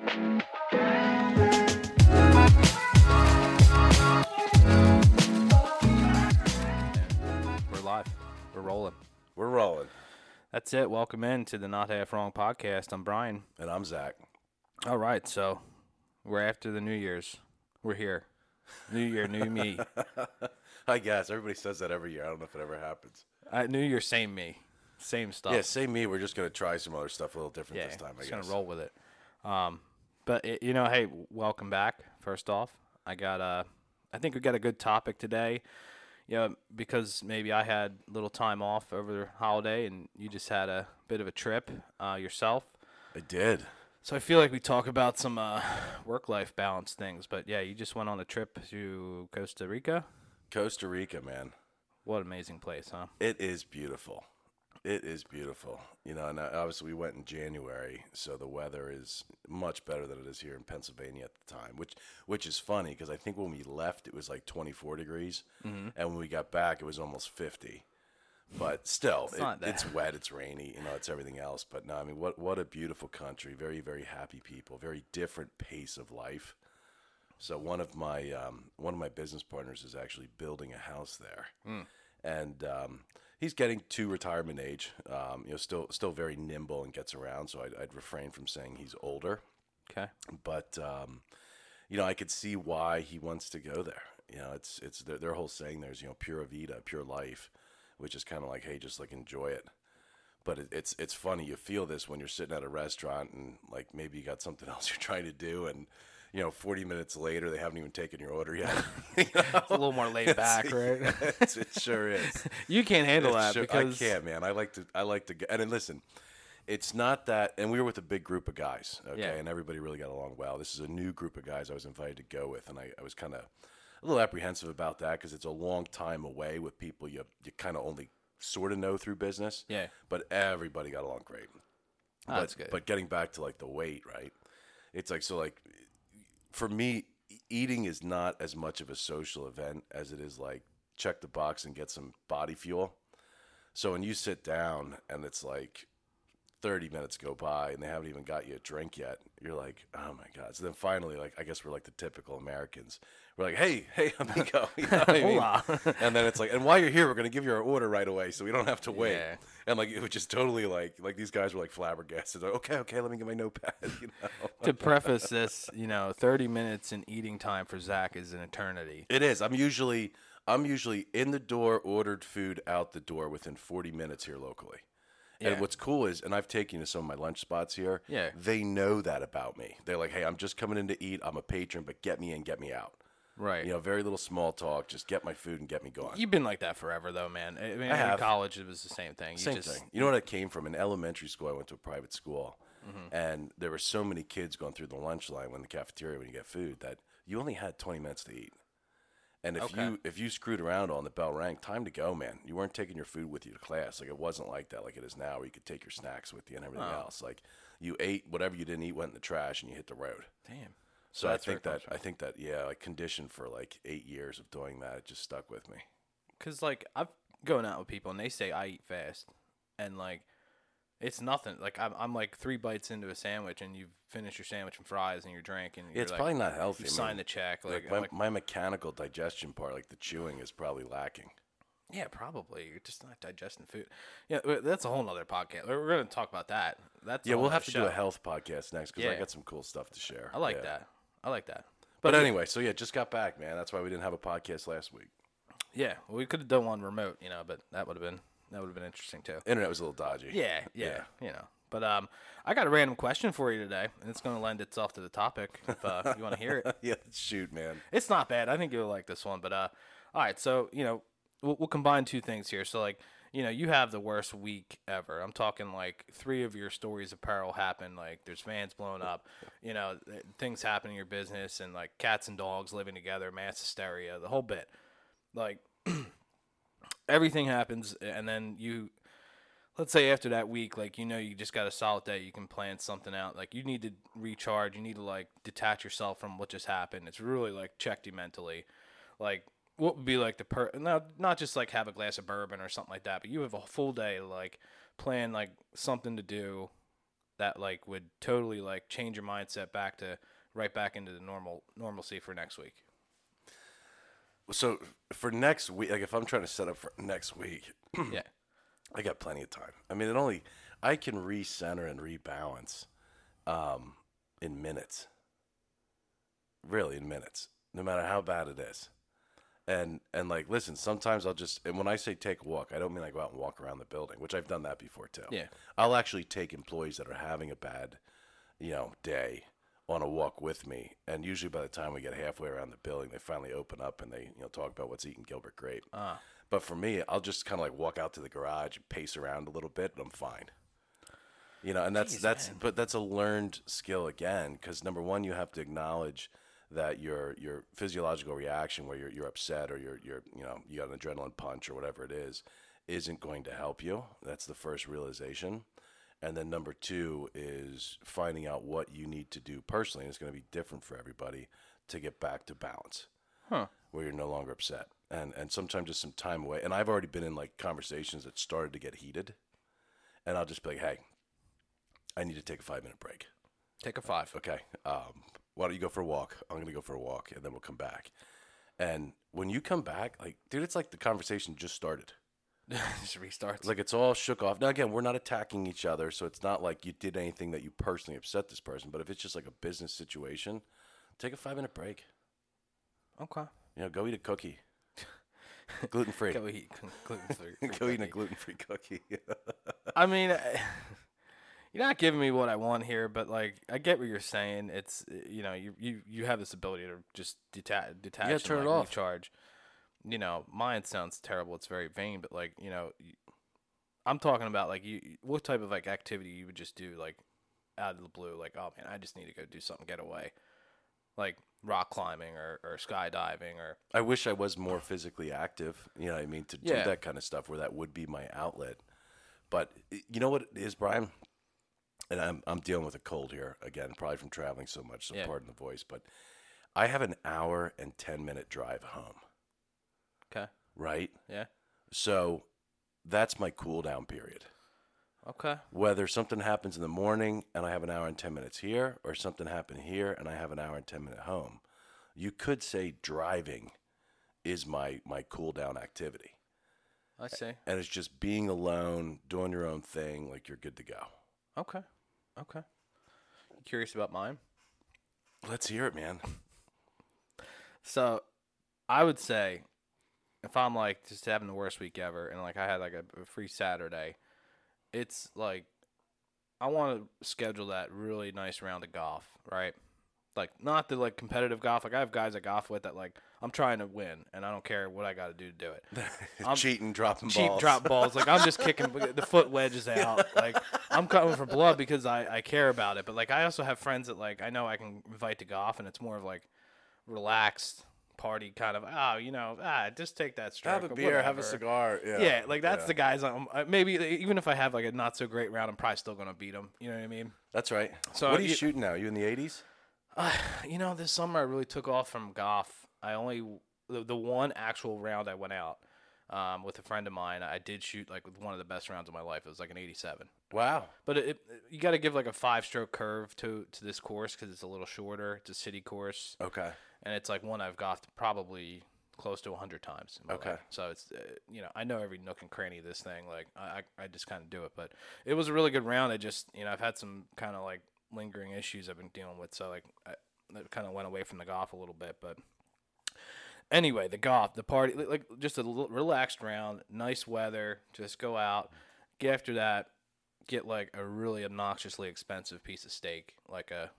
We're live. We're rolling. We're rolling. That's it. Welcome in to the Not Half Wrong podcast. I'm Brian. And I'm Zack. All right. So we're after the New Year's. We're here. New Year, new me. I guess. Everybody says that every year. I don't know if it ever happens. New Year, same me. Same stuff. Yeah, same me. We're just going to try some other stuff a little different this time, I guess. Just going to roll with it. Hey, welcome back, first off. I think we got a good topic today, you know, because maybe I had a little time off over the holiday and you just had a bit of a trip yourself. I did. So I feel like we talk about some work-life balance things, but yeah, you just went on a trip to Costa Rica? Costa Rica, man. What an amazing place, huh? It is beautiful. It is beautiful, you know, and obviously we went in January, so the weather is much better than it is here in Pennsylvania at the time, which is funny because I think when we left, it was like 24 degrees, and when we got back, it was almost 50, but still, it's wet, it's rainy, you know, it's everything else, but no, I mean, what a beautiful country, very, very happy people, very different pace of life, so one of my business partners is actually building a house there, and he's getting to retirement age, you know, still very nimble and gets around. So I'd refrain from saying he's older. Okay. But, you know, I could see why he wants to go there. You know, it's their whole saying there's, you know, pura vida, pure life, which is kind of like, hey, just like enjoy it. But it's funny. You feel this when you're sitting at a restaurant and like maybe you got something else you're trying to do and, you know, 40 minutes later, they haven't even taken your order yet. You know? It's a little more laid back, right? Yeah, it sure is. You can't handle that. Sure, because I can't, man. I like to go. And listen, it's not that. And we were with a big group of guys, okay? Yeah. And everybody really got along well. This is a new group of guys I was invited to go with. And I was kind of a little apprehensive about that because it's a long time away with people you kind of only sort of know through business. Yeah. But everybody got along great. Oh, that's good. But getting back to, like, the weight, right? It's like, so, like, for me, eating is not as much of a social event as it is like check the box and get some body fuel. So when you sit down and it's like 30 minutes go by and they haven't even got you a drink yet, you're like, oh my God. So then finally, like, I guess we're like the typical Americans. We're like, hey, I'm going to go. You know what I mean? Hola. And then it's like, and while you're here, we're going to give you our order right away so we don't have to wait. Yeah. And like, it was just totally like these guys were like flabbergasted. Like, okay, let me get my notepad. You know? To preface this, you know, 30 minutes in eating time for Zach is an eternity. It is. I'm usually in the door, ordered food out the door within 40 minutes here locally. Yeah. And what's cool is, and I've taken you to some of my lunch spots here, yeah, they know that about me. They're like, hey, I'm just coming in to eat. I'm a patron, but get me in, get me out. Right. You know, very little small talk. Just get my food and get me going. You've been like that forever, though, man. I mean, in college, it was the same thing. Same thing. You know what I came from? In elementary school, I went to a private school, and there were so many kids going through the lunch line when the cafeteria when you get food that you only had 20 minutes to eat. And if you screwed around on the bell rang, time to go, man. You weren't taking your food with you to class. Like, it wasn't like that like it is now where you could take your snacks with you and everything else. Like, you ate whatever you didn't eat went in the trash and you hit the road. Damn. So I think that yeah, like conditioned for like 8 years of doing that, it just stuck with me. Cause like I'm going out with people and they say I eat fast, and like it's nothing. Like I'm like 3 bites into a sandwich and you finish your sandwich and fries and your drink and it's probably not healthy. You sign the check. My mechanical digestion part, like the chewing, is probably lacking. Yeah, probably. You're just not digesting food. Yeah, that's a whole nother podcast. We're going to talk about that. We'll have to do a health podcast next because I got some cool stuff to share. I like that. But anyway, so yeah, just got back, man. That's why we didn't have a podcast last week. Yeah, well, we could have done one remote, you know, but that would have been interesting too. Internet was a little dodgy. Yeah, you know. But I got a random question for you today, and it's going to lend itself to the topic if you want to hear it. Yeah, shoot, man. It's not bad. I think you'll like this one. But all right, so you know, we'll combine two things here. So like, you know, you have the worst week ever. I'm talking like 3 of your stories of peril happen. Like there's vans blown up, you know, things happen in your business and like cats and dogs living together, mass hysteria, the whole bit. Like everything happens. And then you, let's say after that week, like, you know, you just got a solid day. You can plan something out. Like you need to recharge. You need to like detach yourself from what just happened. It's really like checked you mentally. Like, what would be like the now, not just like have a glass of bourbon or something like that, but you have a full day to like plan like something to do that like would totally like change your mindset back to right back into the normalcy for next week? So for next week, like if I'm trying to set up for next week, yeah, I got plenty of time. I mean, I can recenter and rebalance in minutes. Really, in minutes, no matter how bad it is. And like, listen, sometimes I'll just, and when I say take a walk, I don't mean I go out and walk around the building, which I've done that before too. Yeah. I'll actually take employees that are having a bad, day on a walk with me. And usually by the time we get halfway around the building, they finally open up and they, talk about what's eating Gilbert Grape. But for me, I'll just kind of like walk out to the garage and pace around a little bit and I'm fine. And that's a learned skill again, because number one, you have to acknowledge that your physiological reaction where you're upset or you're you got an adrenaline punch or whatever it is isn't going to help you. That's the first realization. And then number two is finding out what you need to do personally, and it's going to be different for everybody, to get back to balance where you're no longer upset. And sometimes just some time away. And I've already been in like conversations that started to get heated, and I'll just be like, hey, I need to take a 5-minute break. Take a 5. Okay. Why don't you go for a walk? I'm going to go for a walk, and then we'll come back. And when you come back, like, dude, it's like the conversation just started. Just restarts. Like, it's all shook off. Now, again, we're not attacking each other, so it's not like you did anything that you personally upset this person. But if it's just like a business situation, take a 5-minute break. Okay. Go eat a cookie. Gluten-free. Go eat a gluten-free cookie. I mean... You're not giving me what I want here, but like I get what you're saying. It's you have this ability to just detach, yeah, turn and like, it off. Recharge. Mine sounds terrible. It's very vain, but like I'm talking about like what type of like activity you would just do like out of the blue, like oh man, I just need to go do something, get away, like rock climbing or skydiving or. I wish I was more physically active. You know what I mean? To do that kind of stuff where that would be my outlet. But you know what it is, Brian. And I'm dealing with a cold here, again, probably from traveling so much, so pardon the voice. But I have an hour and 10-minute drive home. Okay. Right? Yeah. So that's my cool-down period. Okay. Whether something happens in the morning and I have an hour and 10 minutes here, or something happened here and I have an hour and 10-minute home, you could say driving is my cool-down activity. I see. And it's just being alone, doing your own thing, like you're good to go. Okay. Okay. Curious about mine? Let's hear it, man. So, I would say, if I'm, like, just having the worst week ever, and, like, I had, like, a free Saturday, it's, like, I want to schedule that really nice round of golf, right? Like, not the, like, competitive golf. Like, I have guys I golf with that, like, I'm trying to win, and I don't care what I got to do to do it. I'm cheating, dropping balls. Cheat, drop balls. Like, I'm just kicking the foot wedges out. Like, I'm coming for blood because I care about it. But, like, I also have friends that, like, I know I can invite to golf, and it's more of, like, relaxed party kind of, just take that stroke. Have a beer, whatever. Have a cigar. Yeah, like, that's the guys. Maybe even if I have, like, a not-so-great round, I'm probably still going to beat them. You know what I mean? That's right. So what are you shooting now? Are you in the 80s? This summer I really took off from golf. I only the one actual round I went out with a friend of mine. I did shoot like with one of the best rounds of my life. It was like an 87. Wow! But you got to give like a 5-stroke curve to this course because it's a little shorter. It's a city course. Okay. And it's like one I've golfed probably close to 100 times. In my life. So it's I know every nook and cranny of this thing. Like I just kind of do it. But it was a really good round. I just I've had some kind of like lingering issues I've been dealing with, so like I kind of went away from the golf a little bit, but anyway, the golf, the party, like just a relaxed round, nice weather, just go out, get after that, get like a really obnoxiously expensive piece of steak, like a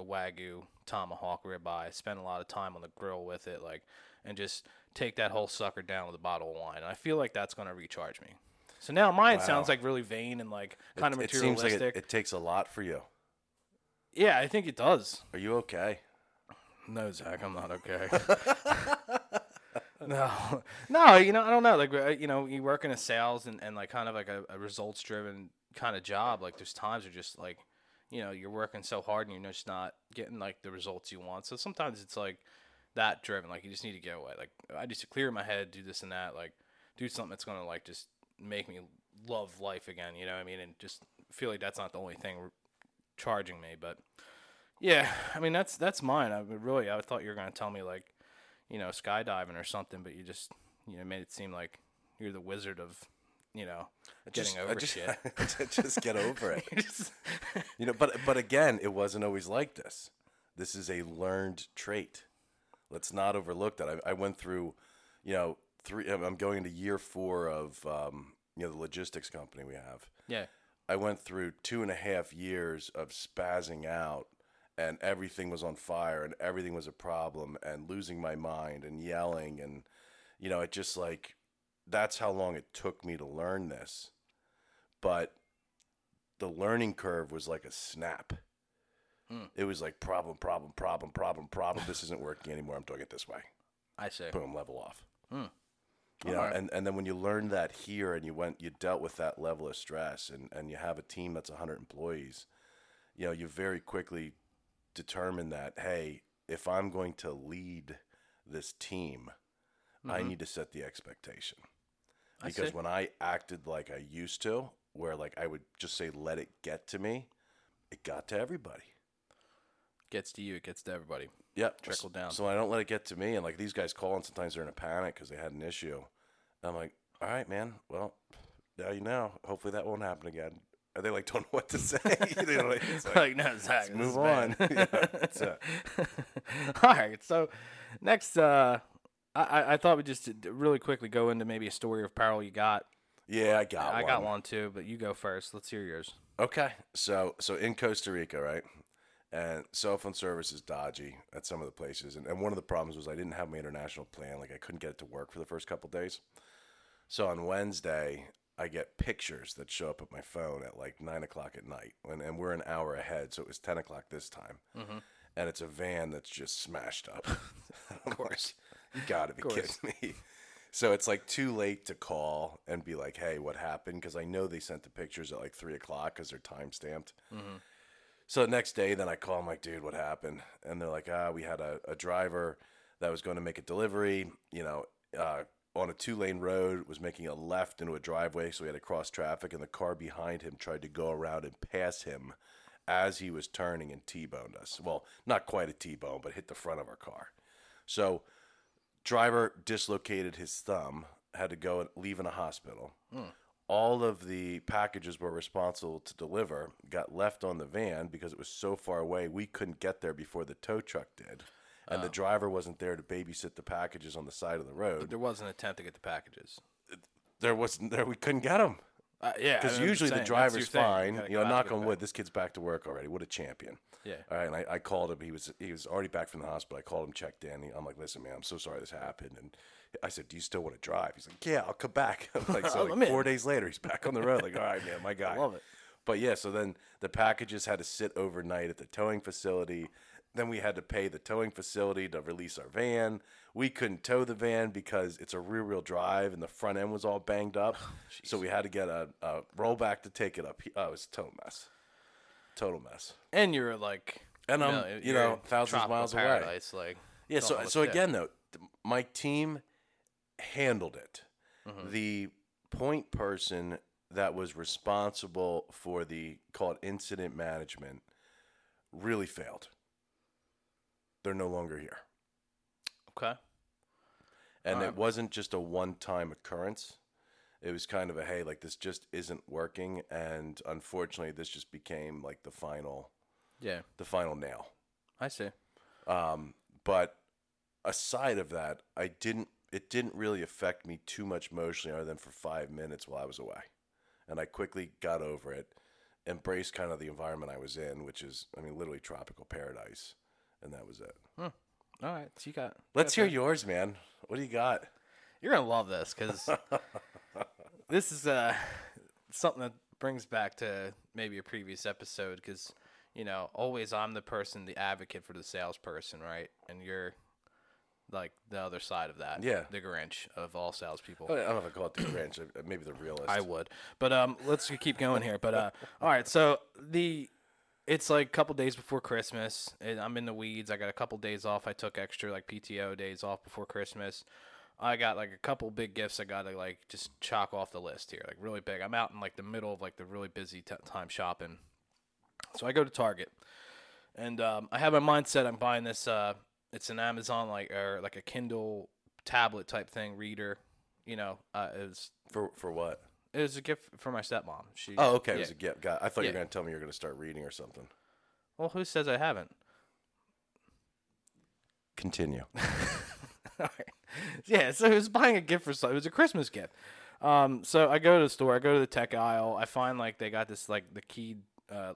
Wagyu tomahawk ribeye, spend a lot of time on the grill with it, like, and just take that whole sucker down with a bottle of wine, and I feel like that's going to recharge me. So now mine sounds like really vain and like kind of materialistic. It seems like it takes a lot for you. Yeah, I think it does. Are you okay? No, Zach, I'm not okay. No, I don't know. Like, you work in a sales and like kind of like a results-driven kind of job. Like, there's times where just like, you're working so hard and you're just not getting like the results you want. So sometimes it's like that driven. Like, you just need to get away. Like, I just clear my head, do this and that. Like, do something that's gonna like just make me love life again. You know what I mean? And just feel like that's not the only thing charging me. But yeah, I mean, that's mine. I mean, really, I thought you were going to tell me, like, you know, skydiving or something, but you just, you know, made it seem like you're the wizard of, you know, getting over shit. Just get over it. You know, but again, it wasn't always like this. This is a learned trait. Let's not overlook that. I went through, you know, I'm going into year 4 of, you know, the logistics company we have. Yeah. I went through 2.5 years of spazzing out, and everything was on fire, and everything was a problem, and losing my mind, and yelling, and, you know, it just, like, that's how long it took me to learn this. But the learning curve was like a snap. It was like problem. This isn't working anymore. I'm doing it this way. I see. Boom, level off. You know, right. and then when you learn that here, and you dealt with that level of stress, and you have a team that's 100 employees, you know, you very quickly determine that, hey, if I'm going to lead this team, I need to set the expectation. Because when I acted like I used to, where like I would just say, let it get to me, it got to everybody. Gets to you, it gets to everybody. Yep. Trickle down. So I don't let it get to me. And like these guys call, and sometimes they're in a panic because they had an issue. And I'm like, all right, man. Well, now you know. Hopefully that won't happen again. And they like don't know what to say. You know, like, it's like, no, Zach, let's move on. All right. So next, I thought we'd just really quickly go into maybe a story of peril you got. Yeah, well, I got one too, but you go first. Let's hear yours. Okay. So in Costa Rica, right? And cell phone service is dodgy at some of the places. And one of the problems was I didn't have my international plan. Like, I couldn't get it to work for the first couple of days. So on Wednesday, I get pictures that show up at my phone at like 9 o'clock at night. And we're an hour ahead, so it was 10 o'clock this time. Mm-hmm. And it's a van that's just smashed up. Of course. You got to be kidding me. So it's like too late to call and be like, hey, what happened? Because I know they sent the pictures at like 3 o'clock because they're time stamped. Mm-hmm. So the next day, then I call. I'm like, dude, what happened? And they're like, we had a driver that was going to make a delivery, you know, on a 2-lane road, was making a left into a driveway, so he had to cross traffic, and the car behind him tried to go around and pass him as he was turning and T-boned us. Well, not quite a T-bone, but hit the front of our car. So driver dislocated his thumb, had to go and leave in a hospital. All of the packages were responsible to deliver got left on the van because it was so far away. We couldn't get there before the tow truck did. And the driver wasn't there to babysit the packages on the side of the road. But there was an attempt to get the packages. There wasn't there. We couldn't get them. Yeah. Because usually the driver's fine. You know, knock on wood, this kid's back to work already. What a champion. Yeah. All right. And I called him. He was already back from the hospital. I called him, checked in. I'm like, listen, man, I'm so sorry this happened. And I said, do you still want to drive? He's like, yeah, I'll come back. I'm like, so like 4 days later, he's back on the road. Like, all right, man, my guy. I love it. But yeah, so then the packages had to sit overnight at the towing facility. Then we had to pay the towing facility to release our van. We couldn't tow the van because it's a rear-wheel drive, and the front end was all banged up. Oh, so we had to get a rollback to take it up. Oh, it was a total mess. Total mess. And you're like, and I'm, you know, thousands of miles away. Like, yeah. So again, though, my team handled it. Mm-hmm. The point person that was responsible for the called incident management really failed. They're no longer here. Okay. And it wasn't just a one-time occurrence. It was kind of a, hey, like, this just isn't working. And unfortunately, this just became, like, the final nail. I see. But aside of that, it didn't really affect me too much emotionally other than for 5 minutes while I was away. And I quickly got over it, embraced kind of the environment I was in, which is, I mean, literally tropical paradise. And that was it. All right. So Let's hear yours, man. What do you got? You're going to love this because this is something that brings back to maybe a previous episode because, you know, always I'm the person, the advocate for the salesperson, right? And you're like the other side of that. Yeah. The Grinch of all salespeople. I don't know if I call it the Grinch. Maybe the realist. I would. But let's keep going here. But all right. So It's like a couple days before Christmas, and I'm in the weeds. I got a couple days off. I took extra like PTO days off before Christmas. I got like a couple big gifts I got to like just chalk off the list here, like really big. I'm out in like the middle of like the really busy time shopping. So I go to Target, and I have my mind set. I'm buying this. It's an Amazon like a Kindle tablet type thing, reader. You know, is for what? It was a gift for my stepmom. She. Oh, okay. Yeah. It was a gift. God, I thought you were going to tell me you were going to start reading or something. Well, who says I haven't? Continue. All right. Yeah, so I was buying a gift for something. It was a Christmas gift. So I go to the store. I go to the tech aisle. I find, like, they got this, like, the keyed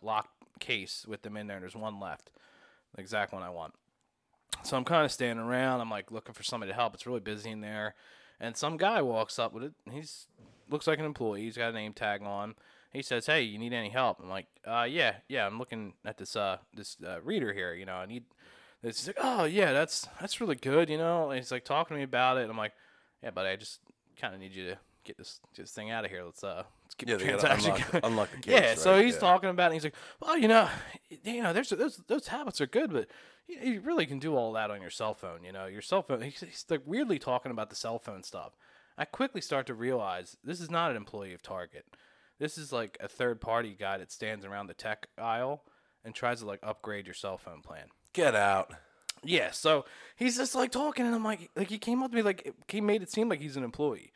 locked case with them in there, and there's one left, the exact one I want. So I'm kind of standing around. I'm, like, looking for somebody to help. It's really busy in there. And some guy walks up with it. He's... looks like an employee. He's got a name tag on. He says, "Hey, you need any help?" I'm like, yeah. I'm looking at this this reader here. You know, I need this." He's like, "Oh yeah, that's really good." You know, and he's like talking to me about it. I'm like, "Yeah, buddy, I just kind of need you to get this thing out of here. Let's get the transaction going. Unlock the case." Yeah. So he's talking about it. And he's like, "Well, you know, there's those tablets are good, but you really can do all that on your cell phone. You know, your cell phone." He's like weirdly talking about the cell phone stuff. I quickly start to realize this is not an employee of Target. This is like a third-party guy that stands around the tech aisle and tries to like upgrade your cell phone plan. Get out. Yeah, so he's just like talking, and I'm like he came up to me like he made it seem like he's an employee,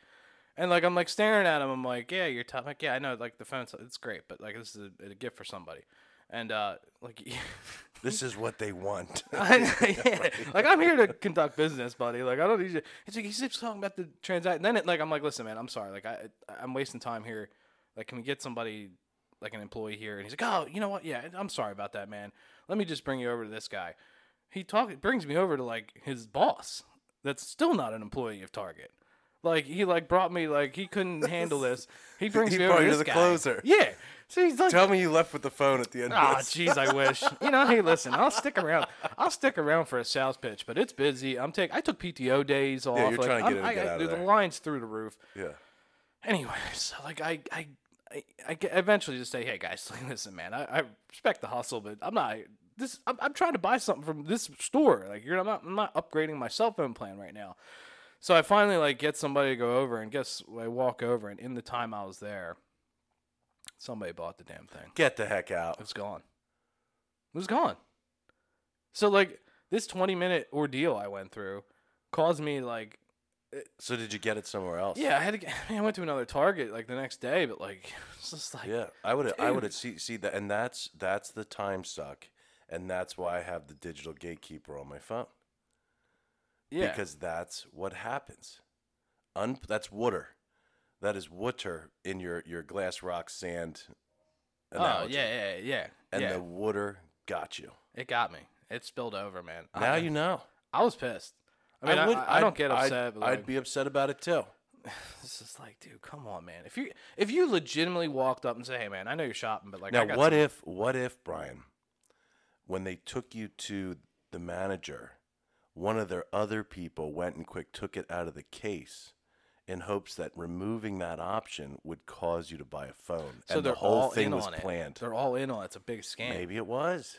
and like I'm like staring at him. I'm like, yeah, you're top. Like, yeah, I know. Like the phone, it's great, but like this is a gift for somebody, and like this is what they want. Yeah. Like I'm here to conduct business, buddy. Like I don't need you. It's like he keeps talking about the transaction. Then I'm like, listen, man, I'm sorry. Like I'm wasting time here. Like, can we get somebody like an employee here? And he's like, oh, you know what? Yeah, I'm sorry about that, man. Let me just bring you over to this guy. He brings me over to like his boss. That's still not an employee of Target. Like he like brought me like he couldn't handle this. He brings me over to this guy. Closer. Yeah. So he's like, tell me you left with the phone at the end of this. Oh, jeez, I wish. You know, hey, listen, I'll stick around for a sales pitch, but it's busy. I took PTO days off. Yeah, you're like, trying to get out of there. The line's through the roof. Yeah. Anyway, so, like, I eventually just say, hey, guys, listen, man, I respect the hustle, but I'm trying to buy something from this store. Like, I'm not upgrading my cell phone plan right now. So I finally, like, get somebody to go over, and I walk over, and in the time I was there, somebody bought the damn thing. Get the heck out. It was gone. So, like, this 20-minute ordeal I went through caused me, like... So did you get it somewhere else? Yeah, I went to another Target, like, the next day, but, like, it's just like... Yeah, I would have seen that, and that's the time suck, and that's why I have the digital gatekeeper on my phone. Yeah. Because that's what happens. That's water. That is water in your glass rock sand analogy. Oh, yeah. And the water got you. It got me. It spilled over, man. Now you know. I was pissed. I mean, I don't get upset. But like, I'd be upset about it, too. It's just like, dude, come on, man. If you legitimately walked up and say, hey, man, I know you're shopping, but like, now, what if, Brian, when they took you to the manager, one of their other people went and took it out of the case in hopes that removing that option would cause you to buy a phone. So and the whole thing was planned. They're all in on it. It's a big scam. Maybe it was.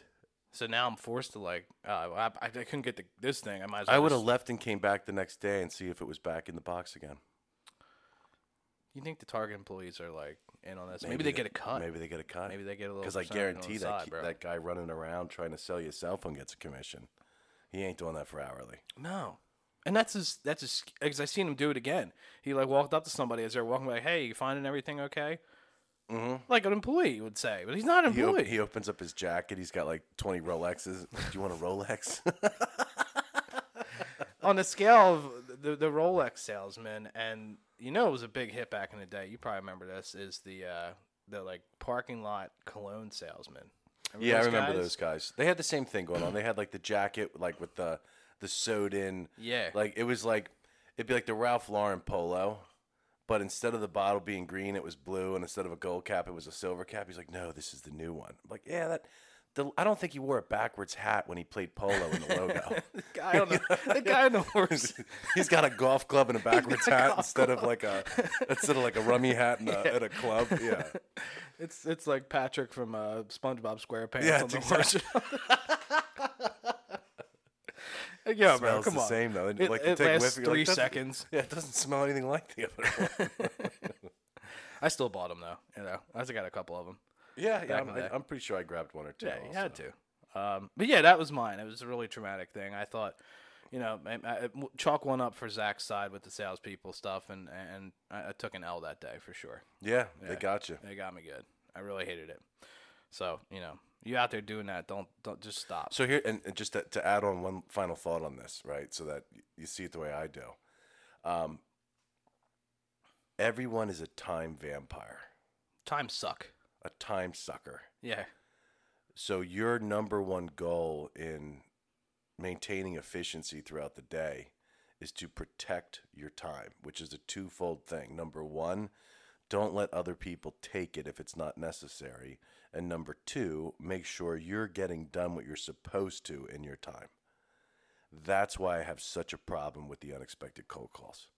So now I'm forced to like, I couldn't get this thing. I might as well. I would have left and came back the next day and see if it was back in the box again. You think the Target employees are like in on this? Maybe they get a cut. Maybe they get a cut. Maybe they get a little. Because I guarantee that guy running around trying to sell you a cell phone gets a commission. He ain't doing that for hourly. No. And that's his, because I seen him do it again. He like walked up to somebody as they're walking by, hey, you finding everything okay? Mm-hmm. Like an employee would say, but he's not an employee. He opens up his jacket. He's got like 20 Rolexes. Do you want a Rolex? On the scale of the Rolex salesman, and you know it was a big hit back in the day. You probably remember this, is the like parking lot cologne salesman. Those guys. They had the same thing going on. They had like the jacket like with the sewed in. Yeah. Like it was like it'd be like the Ralph Lauren polo, but instead of the bottle being green, it was blue, and instead of a gold cap, it was a silver cap. He's like, no, this is the new one. I'm like, yeah, I don't think he wore a backwards hat when he played polo in the logo. The guy on the horse. He's got a golf club and a backwards hat instead of like a rummy hat and a club. Yeah. It's like Patrick from SpongeBob SquarePants on the horse. Yeah, it smells the same, though. It lasts 3 seconds. Yeah, it doesn't smell anything like the other one. I still bought them, though. You know, I got a couple of them. I'm pretty sure I grabbed one or two. Yeah, you had to. But yeah, that was mine. It was a really traumatic thing. I thought, you know, I chalk one up for Zach's side with the salespeople stuff, and I took an L that day for sure. Yeah, they got you. They got me good. I really hated it. So, you know, you out there doing that, don't just stop. So here, and just to add on one final thought on this, right, so that you see it the way I do. Everyone is a time vampire. Time suck. A time sucker. Yeah. So your number one goal in maintaining efficiency throughout the day is to protect your time, which is a twofold thing. Number one, don't let other people take it if it's not necessary. And number two, make sure you're getting done what you're supposed to in your time. That's why I have such a problem with the unexpected cold calls.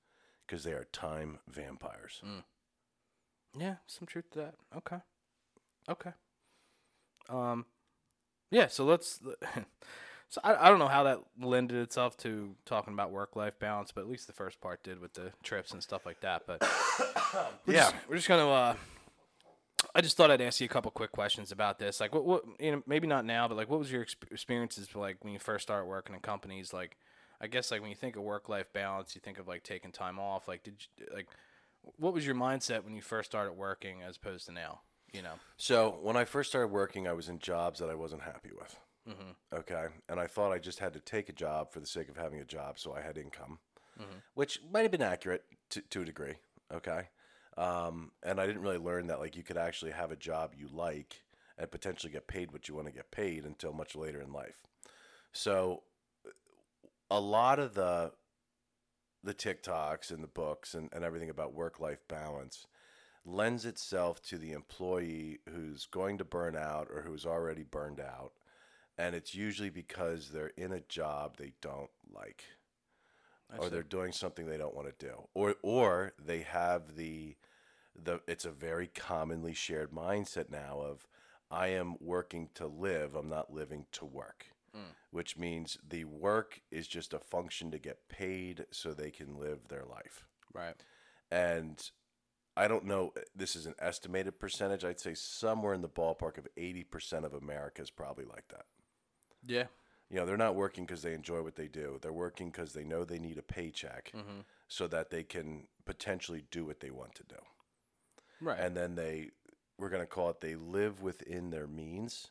Because they are time vampires. Mm. Yeah, some truth to that. Okay. Yeah. So let's. So I don't know how that lended itself to talking about work-life balance, but at least the first part did with the trips and stuff like that. But we're just gonna. I just thought I'd ask you a couple quick questions about this. Like, what you know, maybe not now, but like, what was your experiences like when you first started working in companies, like. I guess, like, when you think of work-life balance, you think of, like, taking time off. Like, what was your mindset when you first started working as opposed to now, you know? So, when I first started working, I was in jobs that I wasn't happy with, mm-hmm. okay? And I thought I just had to take a job for the sake of having a job so I had income, mm-hmm. which might have been accurate to a degree, okay? And I didn't really learn that, like, you could actually have a job you like and potentially get paid what you want to get paid until much later in life. So... a lot of the TikToks and the books and everything about work-life balance lends itself to the employee who's going to burn out or who's already burned out, and it's usually because they're in a job they don't like, or they're doing something they don't want to do, or they have the it's a very commonly shared mindset now of I am working to live, I'm not living to work. Mm. Which means the work is just a function to get paid so they can live their life. Right. And I don't know, this is an estimated percentage. I'd say somewhere in the ballpark of 80% of America is probably like that. Yeah. You know, they're not working because they enjoy what they do. They're working because they know they need a paycheck mm-hmm. so that they can potentially do what they want to do. Right. And then we're going to call it, they live within their means.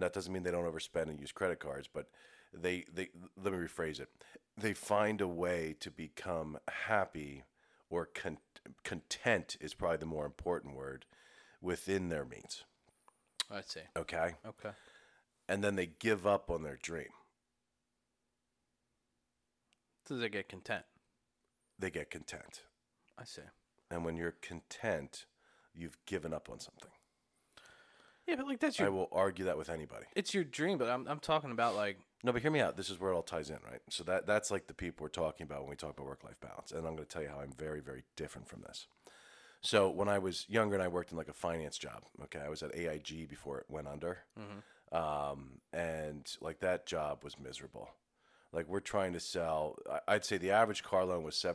That doesn't mean they don't overspend and use credit cards, but let me rephrase it. They find a way to become happy or content is probably the more important word within their means. I see. Okay. And then they give up on their dream. So they get content. I see. And when you're content, you've given up on something. Yeah, but like that's your... I will argue that with anybody. It's your dream, but I'm talking about like... No, but hear me out. This is where it all ties in, right? So that's like the people we're talking about when we talk about work-life balance. And I'm going to tell you how I'm very, very different from this. So when I was younger and I worked in like a finance job, okay? I was at AIG before it went under. Mm-hmm. And like that job was miserable. Like we're trying to sell... I'd say the average car loan was 7%,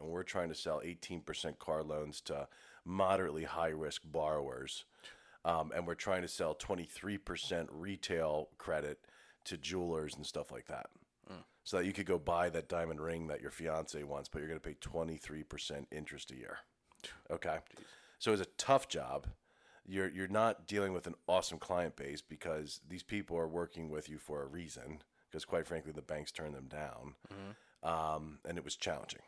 and we're trying to sell 18% car loans to moderately high-risk borrowers. And we're trying to sell 23% retail credit to jewelers and stuff like that. Mm. So that you could go buy that diamond ring that your fiance wants, but you're going to pay 23% interest a year. Okay. Jeez. So it's a tough job. You're not dealing with an awesome client base because these people are working with you for a reason because, quite frankly, the banks turned them down. Mm-hmm. And it was challenging.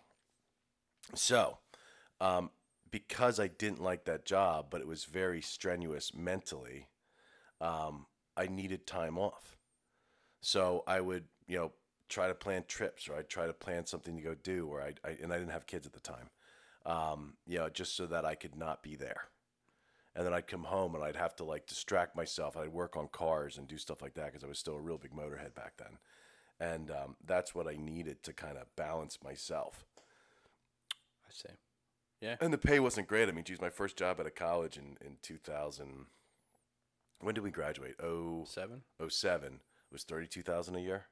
So... because I didn't like that job, but it was very strenuous mentally, I needed time off. So I would, you know, try to plan trips, or I'd try to plan something to go do, or I didn't have kids at the time, you know, just so that I could not be there. And then I'd come home and I'd have to like distract myself. I'd work on cars and do stuff like that because I was still a real big motorhead back then. And that's what I needed to kind of balance myself. I see. Yeah. And the pay wasn't great. I mean, geez, my first job at a college in 2000, when did we graduate? 07 was $32,000 a year.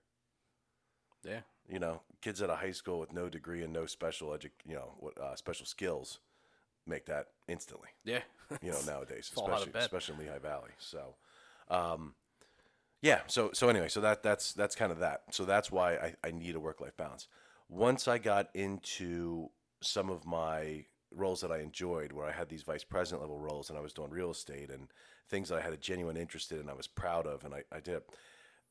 Yeah. You know, kids out of high school with no degree and no special special skills make that instantly. Yeah. You know, nowadays, especially in Lehigh Valley. So, yeah. So anyway, so that's kind of that. So that's why I need a work-life balance. Once I got into some of my roles that I enjoyed, where I had these vice president level roles and I was doing real estate and things that I had a genuine interest in and I was proud of, and I did,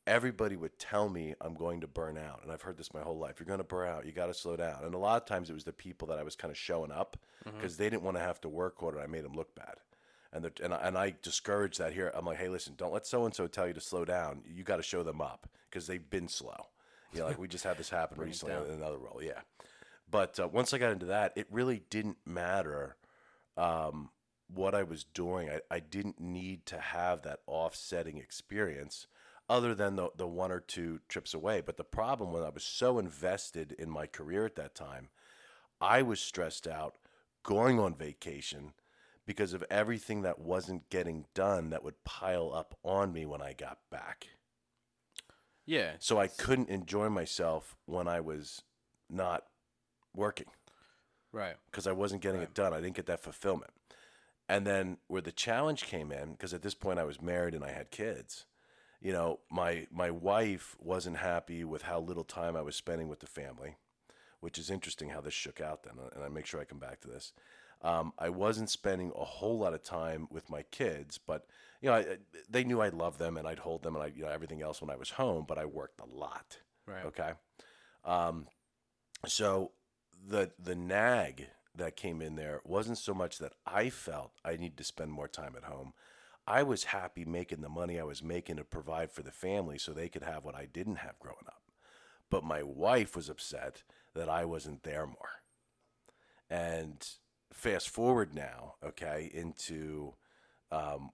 everybody would tell me I'm going to burn out. And I've heard this my whole life. You're going to burn out. You got to slow down. And a lot of times it was the people that I was kind of showing up because they didn't want to have to work hard, and I made them look bad. And I discourage that here. I'm like, hey, listen, don't let so-and-so tell you to slow down. You got to show them up because they've been slow. You know, like we just had this happen recently in another role. Yeah. But once I got into that, it really didn't matter what I was doing. I didn't need to have that offsetting experience other than the one or two trips away. But the problem when I was so invested in my career at that time, I was stressed out going on vacation because of everything that wasn't getting done that would pile up on me when I got back. Yeah. So I couldn't enjoy myself when I was not working. Right. Because I wasn't getting it done. I didn't get that fulfillment. And then where the challenge came in, because at this point I was married and I had kids, you know, my wife wasn't happy with how little time I was spending with the family, which is interesting how this shook out then. And I make sure I come back to this. I wasn't spending a whole lot of time with my kids, but you know, they knew I loved them and I'd hold them and I, you know, everything else when I was home, but I worked a lot. Right. Okay. So the nag that came in there wasn't so much that I felt I needed to spend more time at home. I was happy making the money I was making to provide for the family so they could have what I didn't have growing up. But my wife was upset that I wasn't there more. And fast forward now, okay, into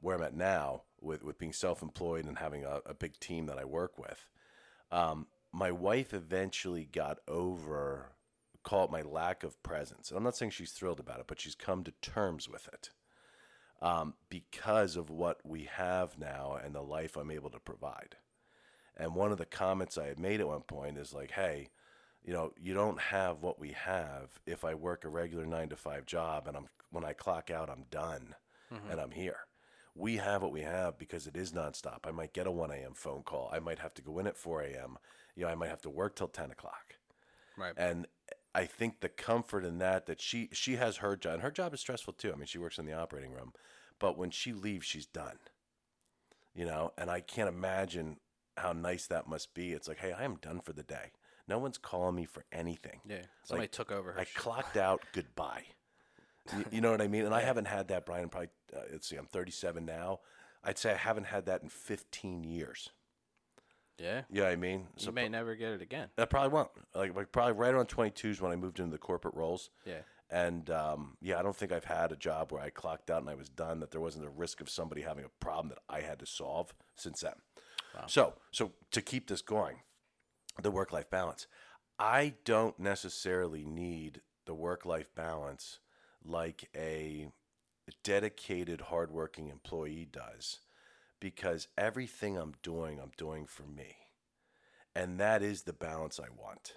where I'm at now with being self-employed and having a big team that I work with. My wife eventually got over, call it my lack of presence. And I'm not saying she's thrilled about it, but she's come to terms with it because of what we have now and the life I'm able to provide. And one of the comments I had made at one point is like, hey, you know, you don't have what we have if I work a regular 9-to-5 job and when I clock out, I'm done and I'm here. We have what we have because it is nonstop. I might get a 1 a.m. phone call. I might have to go in at 4 a.m. You know, I might have to work till 10 o'clock. Right. And I think the comfort in that she has her job, and her job is stressful too. I mean, she works in the operating room, but when she leaves, she's done, you know, and I can't imagine how nice that must be. It's like, hey, I am done for the day. No one's calling me for anything. Yeah, somebody took over her. I clocked out. Goodbye. You know what I mean? And I haven't had that, Brian. Probably, let's see, I'm 37 now. I'd say I haven't had that in 15 years. Yeah. You know what I mean? So you may never get it again. I probably won't. Like probably right around 22 is when I moved into the corporate roles. Yeah. And, I don't think I've had a job where I clocked out and I was done, that there wasn't a risk of somebody having a problem that I had to solve since then. Wow. So to keep this going, the work-life balance. I don't necessarily need the work-life balance like a dedicated, hardworking employee does, because everything I'm doing for me. And that is the balance I want.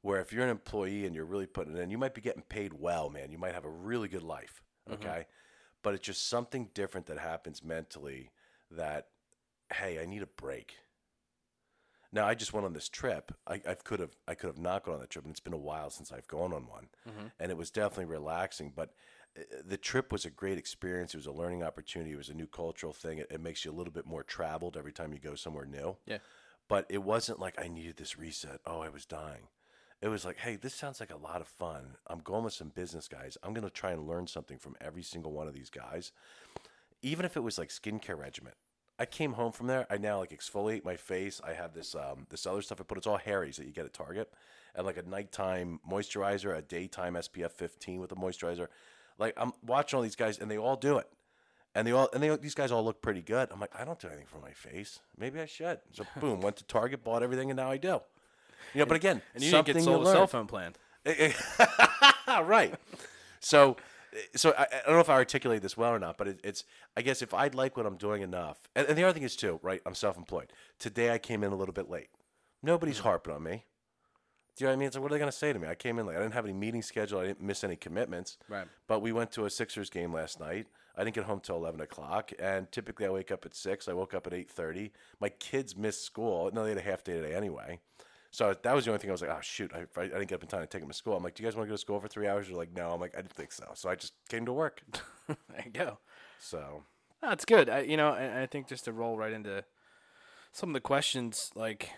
Where if you're an employee and you're really putting it in, you might be getting paid well, man. You might have a really good life, okay? But it's just something different that happens mentally that, hey, I need a break. Now, I just went on this trip. I could have not gone on that trip, and it's been a while since I've gone on one. And it was definitely relaxing, but the trip was a great experience. It was a learning opportunity. It was a new cultural thing. It makes you a little bit more traveled every time you go somewhere new. Yeah. But it wasn't like I needed this reset. Oh, I was dying. It was like, hey, this sounds like a lot of fun. I'm going with some business guys. I'm going to try and learn something from every single one of these guys. Even if it was like skincare regimen. I came home from there. I now like exfoliate my face. I have this this other stuff I put. It's all Harry's that you get at Target, and like a nighttime moisturizer, a daytime SPF 15 with a moisturizer. Like I'm watching all these guys, and they all do it, these guys all look pretty good. I'm like, I don't do anything for my face. Maybe I should. So boom, went to Target, bought everything, and now I do. You know, but again, and you didn't get sold a cell phone plan, right? So I don't know if I articulate this well or not, but it's I guess if I'd like what I'm doing enough. And the other thing is too, right, I'm self-employed. Today I came in a little bit late. Nobody's harping on me. Do you know what I mean? It's like, what are they going to say to me? I came in late. I didn't have any meetings scheduled. I didn't miss any commitments. Right. But we went to a Sixers game last night. I didn't get home till 11 o'clock. And typically I wake up at 6. I woke up at 8:30. My kids missed school. No, they had a half day today anyway. So that was the only thing I was like, oh, shoot, I didn't get up in time to take them to school. I'm like, do you guys want to go to school for 3 hours? You're like, no. I'm like, I didn't think so. So I just came to work. There you go. So. That's good. I think just to roll right into some of the questions, like,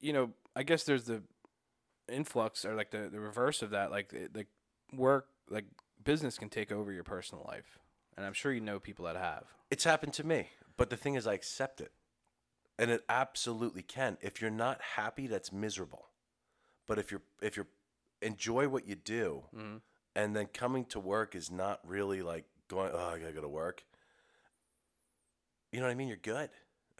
you know, I guess there's the influx or like the reverse of that, like the work, like business can take over your personal life. And I'm sure you know people that have. It's happened to me. But the thing is, I accept it. And it absolutely can. If you're not happy, that's miserable. But if you're enjoy what you do, mm-hmm. and then coming to work is not really like going, oh, I got to go to work. You know what I mean? You're good.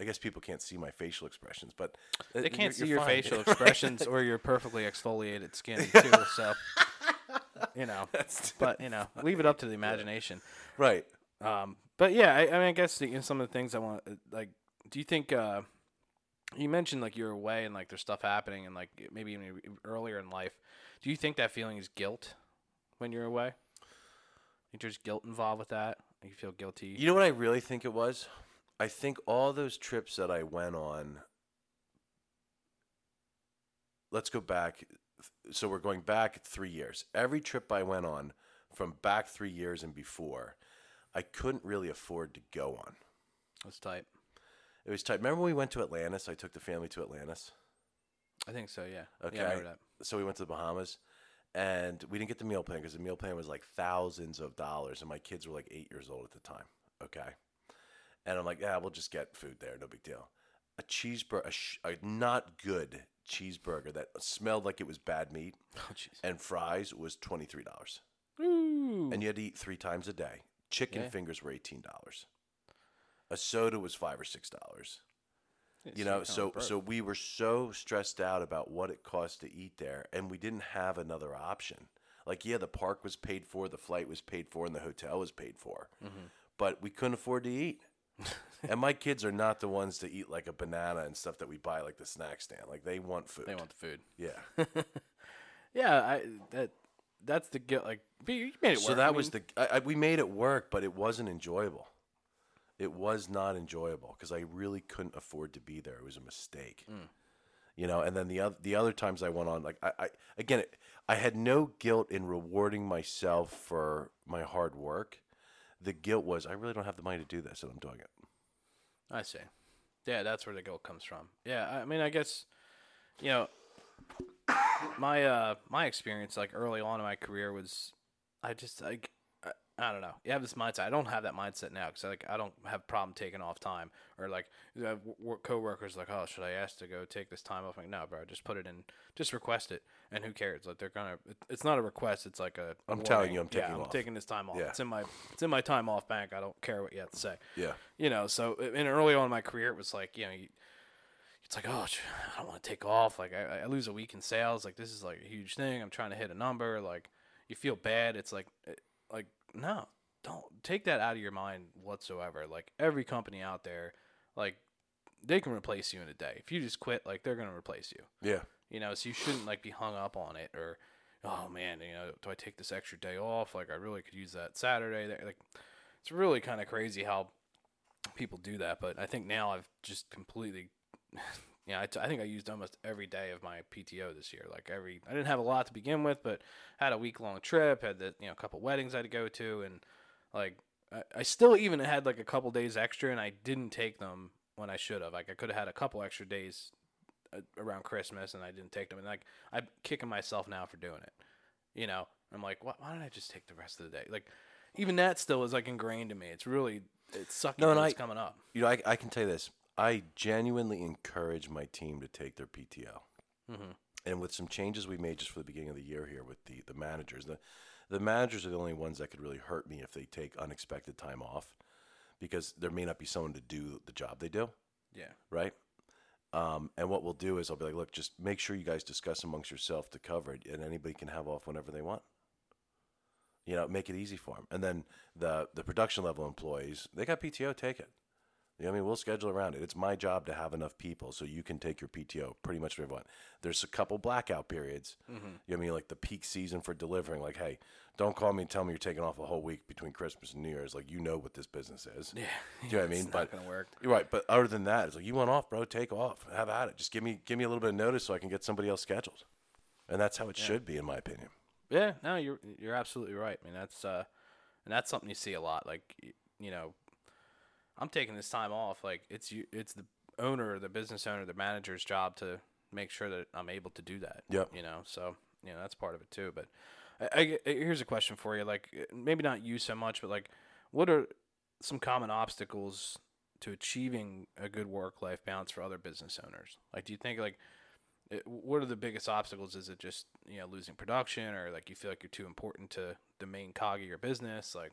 I guess people can't see my facial expressions, but they can't see your facial expressions or your perfectly exfoliated skin too. So, you know, but you know, leave it up to the imagination, right? But yeah, I mean, I guess some of the things I want, like, do you think you mentioned like you're away and like there's stuff happening and like maybe even earlier in life? Do you think that feeling is guilt when you're away? Is there guilt involved with that? You feel guilty? You know what I really think it was? I think all those trips that I went on, let's go back. So we're going back 3 years. Every trip I went on from back 3 years and before, I couldn't really afford to go on. That's tight. It was tight. Remember when we went to Atlantis? I took the family to Atlantis. I think so, yeah. Okay. Yeah, I remember that. So we went to the Bahamas, and we didn't get the meal plan because the meal plan was like thousands of dollars, and my kids were like 8 years old at the time. Okay. And I'm like, yeah, we'll just get food there. No big deal. A cheeseburger, a not good cheeseburger that smelled like it was bad meat and fries was $23. Ooh. And you had to eat 3 times a day. Chicken fingers were $18. A soda was $5 or $6. It's, you know, so we were so stressed out about what it cost to eat there, and we didn't have another option. Like, yeah, the park was paid for, the flight was paid for, and the hotel was paid for. Mm-hmm. But we couldn't afford to eat. And my kids are not the ones to eat like a banana and stuff that we buy like the snack stand. Like they want food. They want the food. Yeah. Yeah, that's the guilt. Like you made it work. So that was we made it work, but it wasn't enjoyable. It was not enjoyable because I really couldn't afford to be there. It was a mistake. Mm. You know, and then the other times I went on, like I had no guilt in rewarding myself for my hard work. The guilt was, I really don't have the money to do this, and I'm doing it. I see. Yeah, that's where the guilt comes from. Yeah, I mean, I guess, you know, my experience, like, early on in my career was, I don't know. You have this mindset. I don't have that mindset now because, like, I don't have a problem taking off time. Or, like, coworkers like, oh, should I ask to go take this time off? I'm like, no, bro, just put it in. Just request it. And who cares? Like, they're going to – it's not a request. It's like a – I'm telling you, I'm taking off. I'm taking this time off. Yeah. It's in my time off bank. I don't care what you have to say. Yeah. You know, so – and early on in my career, it was like, you know, it's like, oh, I don't want to take off. Like, I lose a week in sales. Like, this is, like, a huge thing. I'm trying to hit a number. Like, you feel bad. It's like no, don't take that out of your mind whatsoever. Like every company out there, like they can replace you in a day. If you just quit, like they're going to replace you. Yeah. You know, so you shouldn't like be hung up on it or, oh man, you know, do I take this extra day off? Like I really could use that Saturday. Like it's really kind of crazy how people do that. But I think now I've just completely, yeah, I think I used almost every day of my PTO this year. Like I didn't have a lot to begin with, but had a week-long trip, had a couple weddings I had to go to, and like I still even had like a couple days extra, and I didn't take them when I should have. Like I could have had a couple extra days around Christmas, and I didn't take them. And like I'm kicking myself now for doing it. You know, I'm like, why don't I just take the rest of the day? Like even that still is like ingrained in me. It's really sucking. No, it's coming up. You know, I can tell you this. I genuinely encourage my team to take their PTO. Mm-hmm. And with some changes we made just for the beginning of the year here with the managers, the managers are the only ones that could really hurt me if they take unexpected time off because there may not be someone to do the job they do. Yeah. Right? And what we'll do is I'll be like, look, just make sure you guys discuss amongst yourself to cover it, and anybody can have off whenever they want. You know, make it easy for them. And then the production level employees, they got PTO, take it. I mean, we'll schedule around it. It's my job to have enough people so you can take your PTO pretty much everyone. There's a couple blackout periods. Mm-hmm. You know what I mean? Like the peak season for delivering. Like, hey, don't call me and tell me you're taking off a whole week between Christmas and New Year's. Like, you know what this business is. Yeah. Do you know what I mean? It's not going to work. You're right. But other than that, it's like, you want off, bro. Take off. Have at it. Just give me a little bit of notice so I can get somebody else scheduled. And that's how it should be, in my opinion. Yeah. No, you're absolutely right. I mean, that's something you see a lot. Like, you know, I'm taking this time off. Like, it's the owner, the business owner, the manager's job to make sure that I'm able to do that. Yeah. You know, so, you know, that's part of it too. But here's a question for you. Like, maybe not you so much, but like, what are some common obstacles to achieving a good work-life balance for other business owners? Like, do you think like, what are the biggest obstacles? Is it just, you know, losing production, or like you feel like you're too important to the main cog of your business? Like,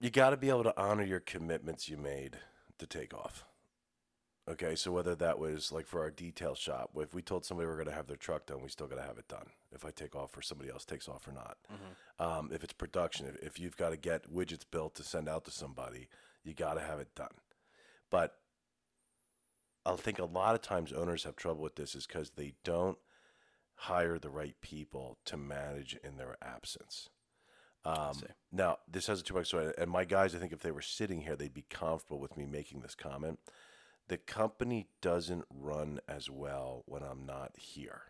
you got to be able to honor your commitments you made to take off. Okay, so whether that was like for our detail shop, if we told somebody we're going to have their truck done, we still got to have it done. If I take off or somebody else takes off or not. Mm-hmm. If it's production, if you've got to get widgets built to send out to somebody, you got to have it done. But I think a lot of times owners have trouble with this is because they don't hire the right people to manage in their absence. Now, this has a two-part story, and my guys, I think if they were sitting here, they'd be comfortable with me making this comment. The company doesn't run as well when I'm not here.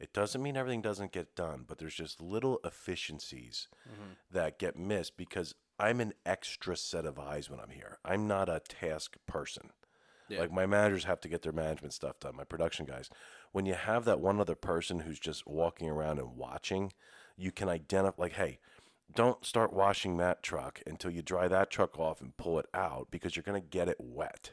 It doesn't mean everything doesn't get done, but there's just little efficiencies that get missed because I'm an extra set of eyes when I'm here. I'm not a task person. Yeah. Like, my managers have to get their management stuff done, my production guys. When you have that one other person who's just walking around and watching, you can identify, like, hey, don't start washing that truck until you dry that truck off and pull it out because you're going to get it wet.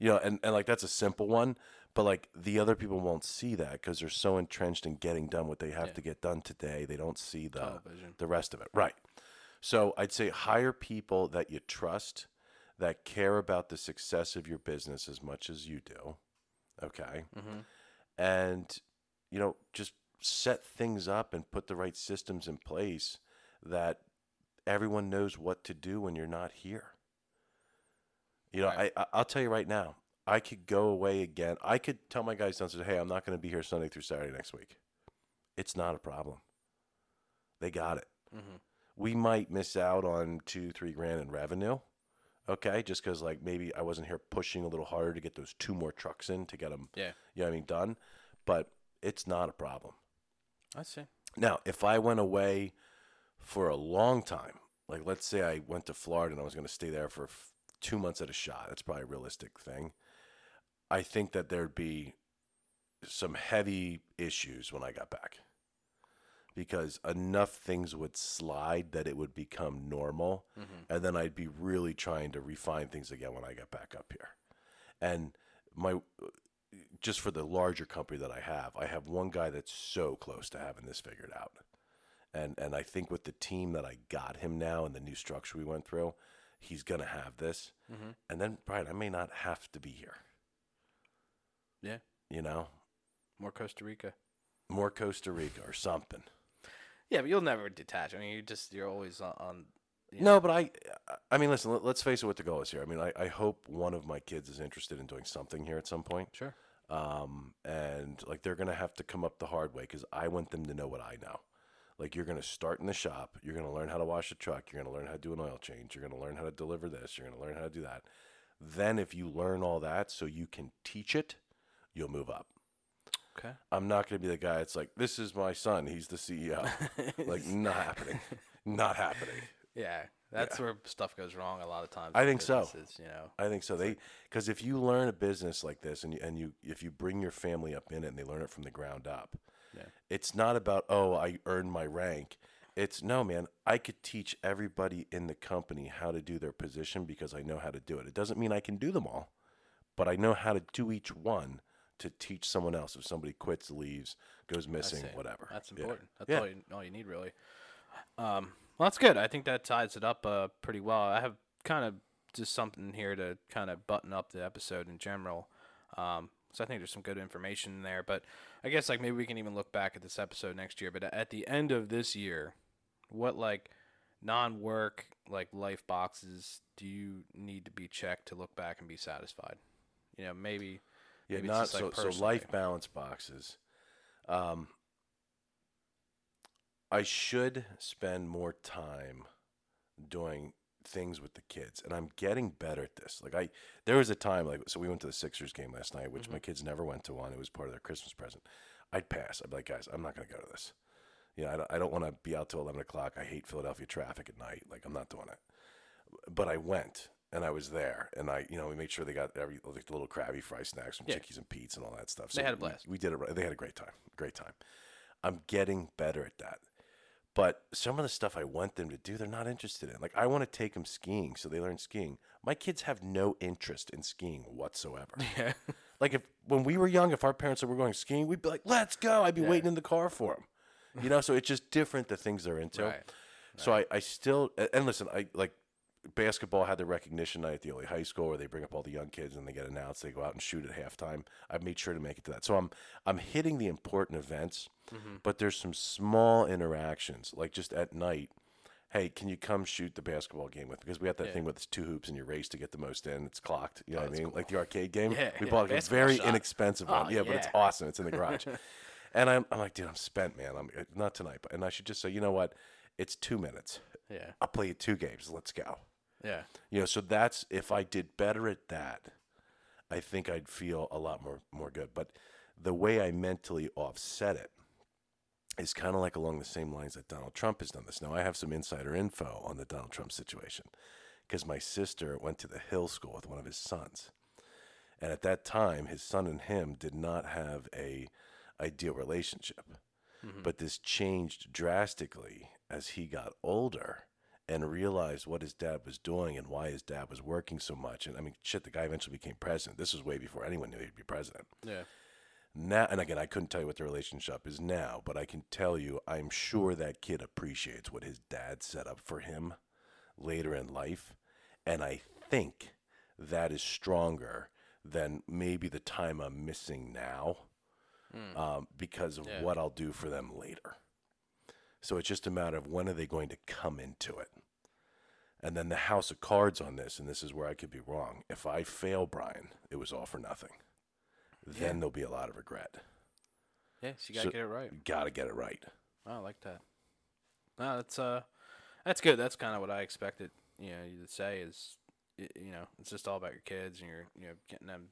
You know, and like, that's a simple one, but like the other people won't see that because they're so entrenched in getting done what they have to get done today. They don't see the rest of it. Right. So I'd say hire people that you trust, that care about the success of your business as much as you do. Okay. Mm-hmm. And, you know, just set things up and put the right systems in place that everyone knows what to do when you're not here. You know, right. I'll tell you right now, I could go away again. I could tell my guys, hey, I'm not going to be here Sunday through Saturday next week. It's not a problem. They got it. Mm-hmm. We might miss out on $2-3 grand in revenue. Okay, just because, like, maybe I wasn't here pushing a little harder to get those 2 more trucks in to get them, you know what I mean, done. But it's not a problem. I see. Now, if I went away for a long time, like, let's say I went to Florida and I was going to stay there for 2 months at a shot, that's probably a realistic thing, I think that there'd be some heavy issues when I got back because enough things would slide that it would become normal, and then I'd be really trying to refine things again when I got back up here. And just for the larger company that I have one guy that's so close to having this figured out. And I think with the team that I got him now and the new structure we went through, he's going to have this. Mm-hmm. And then, Brian, I may not have to be here. Yeah. You know? More Costa Rica or something. Yeah, but you'll never detach. I mean, you're always on No, but I mean, listen, let's face it what the goal is here. I mean, I hope one of my kids is interested in doing something here at some point. Sure. And, like, they're going to have to come up the hard way because I want them to know what I know. Like, you're going to start in the shop. You're going to learn how to wash a truck. You're going to learn how to do an oil change. You're going to learn how to deliver this. You're going to learn how to do that. Then if you learn all that so you can teach it, you'll move up. Okay. I'm not going to be the guy that's like, this is my son. He's the CEO. Like, not happening. Not happening. Yeah. That's where stuff goes wrong a lot of times. I think so. You know, I think so. Because if you learn a business like this if you bring your family up in it and they learn it from the ground up, it's not about, oh, I earned my rank. It's, no, man, I could teach everybody in the company how to do their position because I know how to do it. It doesn't mean I can do them all, but I know how to do each one to teach someone else if somebody quits, leaves, goes missing, whatever. That's important. Yeah. That's all you need, really. Well, that's good. I think that ties it up pretty well. I have kind of just something here to kind of button up the episode in general. So I think there's some good information there. But I guess, like, maybe we can even look back at this episode next year. But at the end of this year, what, like, non-work, like, life boxes do you need to be checked to look back and be satisfied? You know, maybe... Yeah, maybe not so, like, so life balance boxes. I should spend more time doing things with the kids, and I'm getting better at this. Like, there was a time, like, so we went to the Sixers game last night, which my kids never went to one. It was part of their Christmas present. I'd pass. I'd be like, guys, I'm not going to go to this. You know, I don't want to be out till 11 o'clock. I hate Philadelphia traffic at night. Like, I'm not doing it. But I went. And I was there, and we made sure they got like the little Krabby Fry snacks from Chickies and Pete's and all that stuff. So they had a blast. We did it right. They had a great time. I'm getting better at that. But some of the stuff I want them to do, they're not interested in. Like, I want to take them skiing so they learn skiing. My kids have no interest in skiing whatsoever. Yeah. Like, when we were young, if our parents said we're going skiing, we'd be like, let's go. I'd be waiting in the car for them. You know, so it's just different, the things they're into. Right. So I still, and listen, I like, basketball had the recognition night at the early high school where they bring up all the young kids and they get announced. They go out and shoot at halftime. I've made sure to make it to that. So I'm hitting the important events, but there's some small interactions, like just at night. Hey, can you come shoot the basketball game with? Because we have that thing with 2 hoops and you race to get the most in. It's clocked. You know what I mean? Cool. Like the arcade game. Yeah, we bought a very inexpensive one. Yeah, but it's awesome. It's in the garage. And I'm like, dude, I'm spent, man. I'm not tonight. But, and I should just say, you know what? It's 2 minutes. Yeah, I'll play you 2 games. Let's go. Yeah. You know, so that's, if I did better at that, I think I'd feel a lot more good. But the way I mentally offset it is kind of like along the same lines that Donald Trump has done this. Now, I have some insider info on the Donald Trump situation because my sister went to the Hill School with one of his sons. And at that time, his son and him did not have an ideal relationship. Mm-hmm. But this changed drastically as he got older and realized what his dad was doing and why his dad was working so much. And I mean, shit, the guy eventually became president. This was way before anyone knew he'd be president. Yeah. Now, and again, I couldn't tell you what the relationship is now, but I can tell you, I'm sure that kid appreciates what his dad set up for him later in life. And I think that is stronger than maybe the time I'm missing now because of what I'll do for them later. So it's just a matter of when are they going to come into it. And then the house of cards on this, and this is where I could be wrong. If I fail, Brian, it was all for nothing. Then there'll be a lot of regret. Yeah, so you got to get it right. Got to get it right. Oh, I like that. No, that's good. That's kind of what I expected, you to say is, it's just all about your kids and you're, getting them,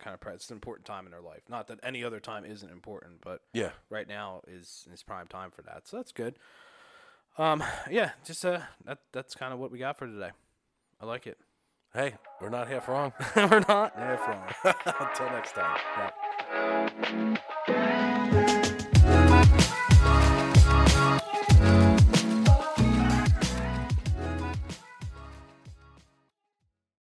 kind of, it's an important time in their life. Not that any other time isn't important, but right now is prime time for that. So that's good. That's kind of what we got for today. I like it. Hey, we're not half wrong. Until next time. Yeah.